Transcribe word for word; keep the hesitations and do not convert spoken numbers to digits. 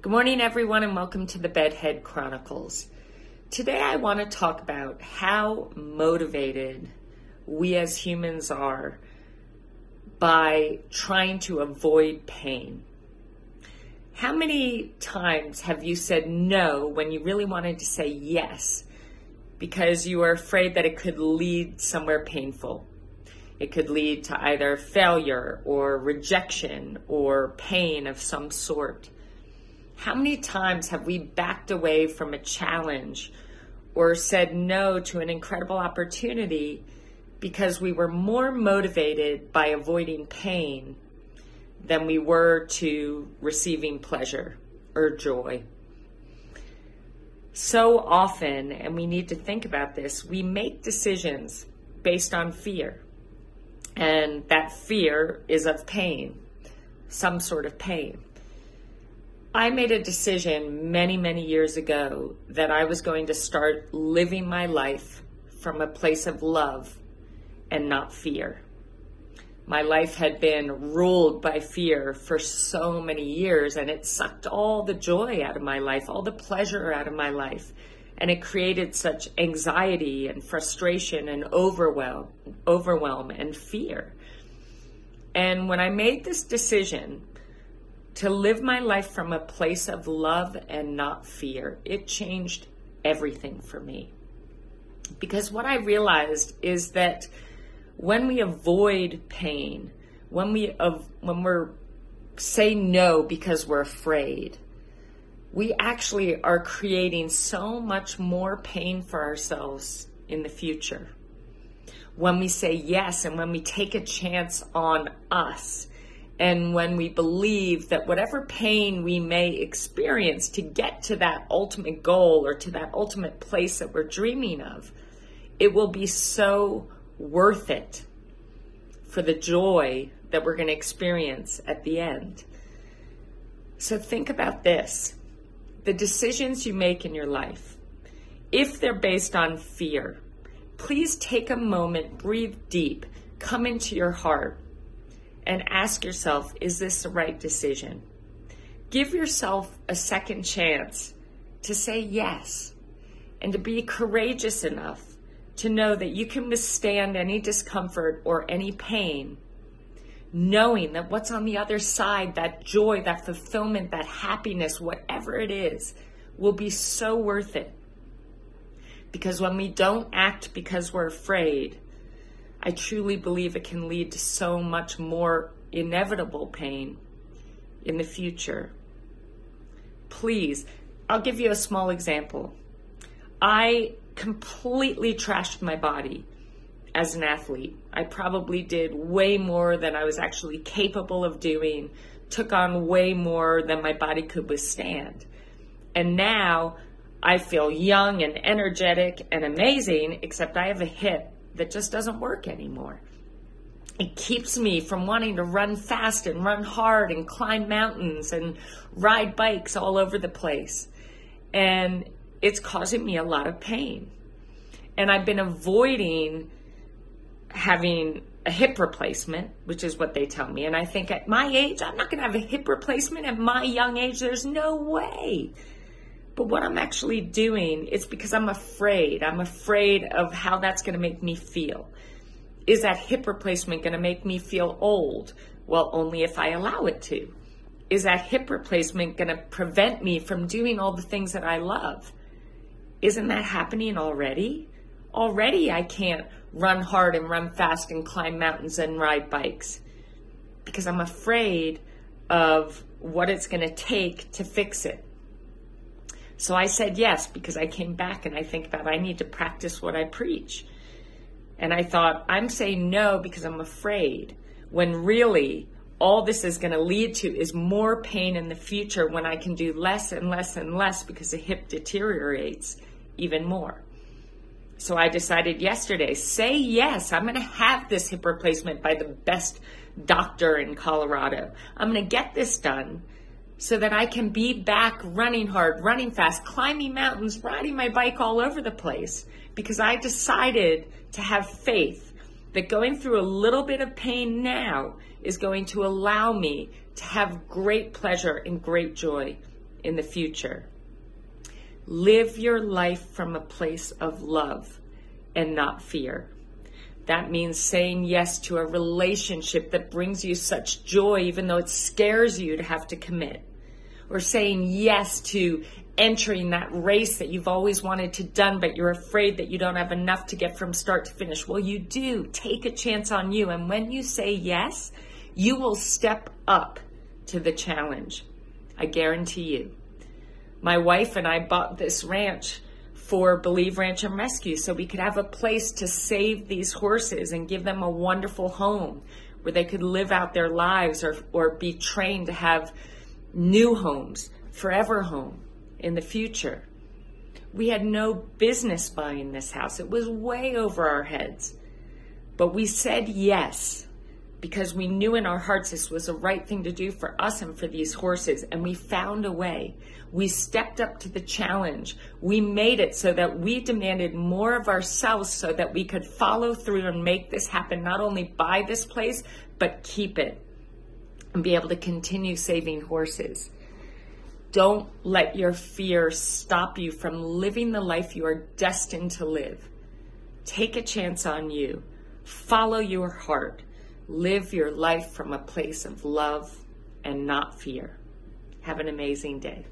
Good morning, everyone, and welcome to the Bedhead Chronicles. Today I want to talk about how motivated we as humans are by trying to avoid pain. How many times have you said no when you really wanted to say yes because you were afraid that it could lead somewhere painful? It could lead to either failure or rejection or pain of some sort. How many times have we backed away from a challenge or said no to an incredible opportunity because we were more motivated by avoiding pain than we were to receiving pleasure or joy? So often, and we need to think about this, we make decisions based on fear, and that fear is of pain, some sort of pain. I made a decision many, many years ago that I was going to start living my life from a place of love and not fear. My life had been ruled by fear for so many years, and it sucked all the joy out of my life, all the pleasure out of my life, and it created such anxiety and frustration and overwhelm, overwhelm and fear. And when I made this decision to live my life from a place of love and not fear, it changed everything for me. Because what I realized is that when we avoid pain, when we uh, when we're say no because we're afraid, we actually are creating so much more pain for ourselves in the future. When we say yes and when we take a chance on us, and when we believe that whatever pain we may experience to get to that ultimate goal or to that ultimate place that we're dreaming of, it will be so worth it for the joy that we're going to experience at the end. So think about this. The decisions you make in your life, if they're based on fear, please take a moment, breathe deep, come into your heart, and ask yourself, is this the right decision? Give yourself a second chance to say yes and to be courageous enough to know that you can withstand any discomfort or any pain, knowing that what's on the other side, that joy, that fulfillment, that happiness, whatever it is, will be so worth it. Because when we don't act because we're afraid, I truly believe it can lead to so much more inevitable pain in the future. Please, I'll give you a small example. I completely trashed my body as an athlete. I probably did way more than I was actually capable of doing, took on way more than my body could withstand. And now I feel young and energetic and amazing, except I have a hip that just doesn't work anymore. It keeps me from wanting to run fast and run hard and climb mountains and ride bikes all over the place. And it's causing me a lot of pain. And I've been avoiding having a hip replacement, which is what they tell me. And I think at my age, I'm not gonna have a hip replacement. At my young age, there's no way. But what I'm actually doing, it's because I'm afraid. I'm afraid of how that's going to make me feel. Is that hip replacement going to make me feel old? Well, only if I allow it to. Is that hip replacement going to prevent me from doing all the things that I love? Isn't that happening already? Already I can't run hard and run fast and climb mountains and ride bikes because I'm afraid of what it's going to take to fix it. So I said yes, because I came back and I think that I need to practice what I preach. And I thought, I'm saying no because I'm afraid, when really all this is going to lead to is more pain in the future when I can do less and less and less because the hip deteriorates even more. So I decided yesterday, say yes, I'm going to have this hip replacement by the best doctor in Colorado. I'm going to get this done so that I can be back running hard, running fast, climbing mountains, riding my bike all over the place, because I decided to have faith that going through a little bit of pain now is going to allow me to have great pleasure and great joy in the future. Live your life from a place of love and not fear. That means saying yes to a relationship that brings you such joy, even though it scares you to have to commit. Or saying yes to entering that race that you've always wanted to done, but you're afraid that you don't have enough to get from start to finish. Well, you do. Take a chance on you. And when you say yes, you will step up to the challenge. I guarantee you. My wife and I bought this ranch for Believe Ranch and Rescue so we could have a place to save these horses and give them a wonderful home where they could live out their lives or, or be trained to have new homes, forever home in the future. We had no business buying this house. It was way over our heads. But we said yes because we knew in our hearts this was the right thing to do for us and for these horses, and we found a way. We stepped up to the challenge. We made it so that we demanded more of ourselves so that we could follow through and make this happen, not only buy this place, but keep it and be able to continue saving horses. Don't let your fear stop you from living the life you are destined to live. Take a chance on you. Follow your heart. Live your life from a place of love and not fear. Have an amazing day.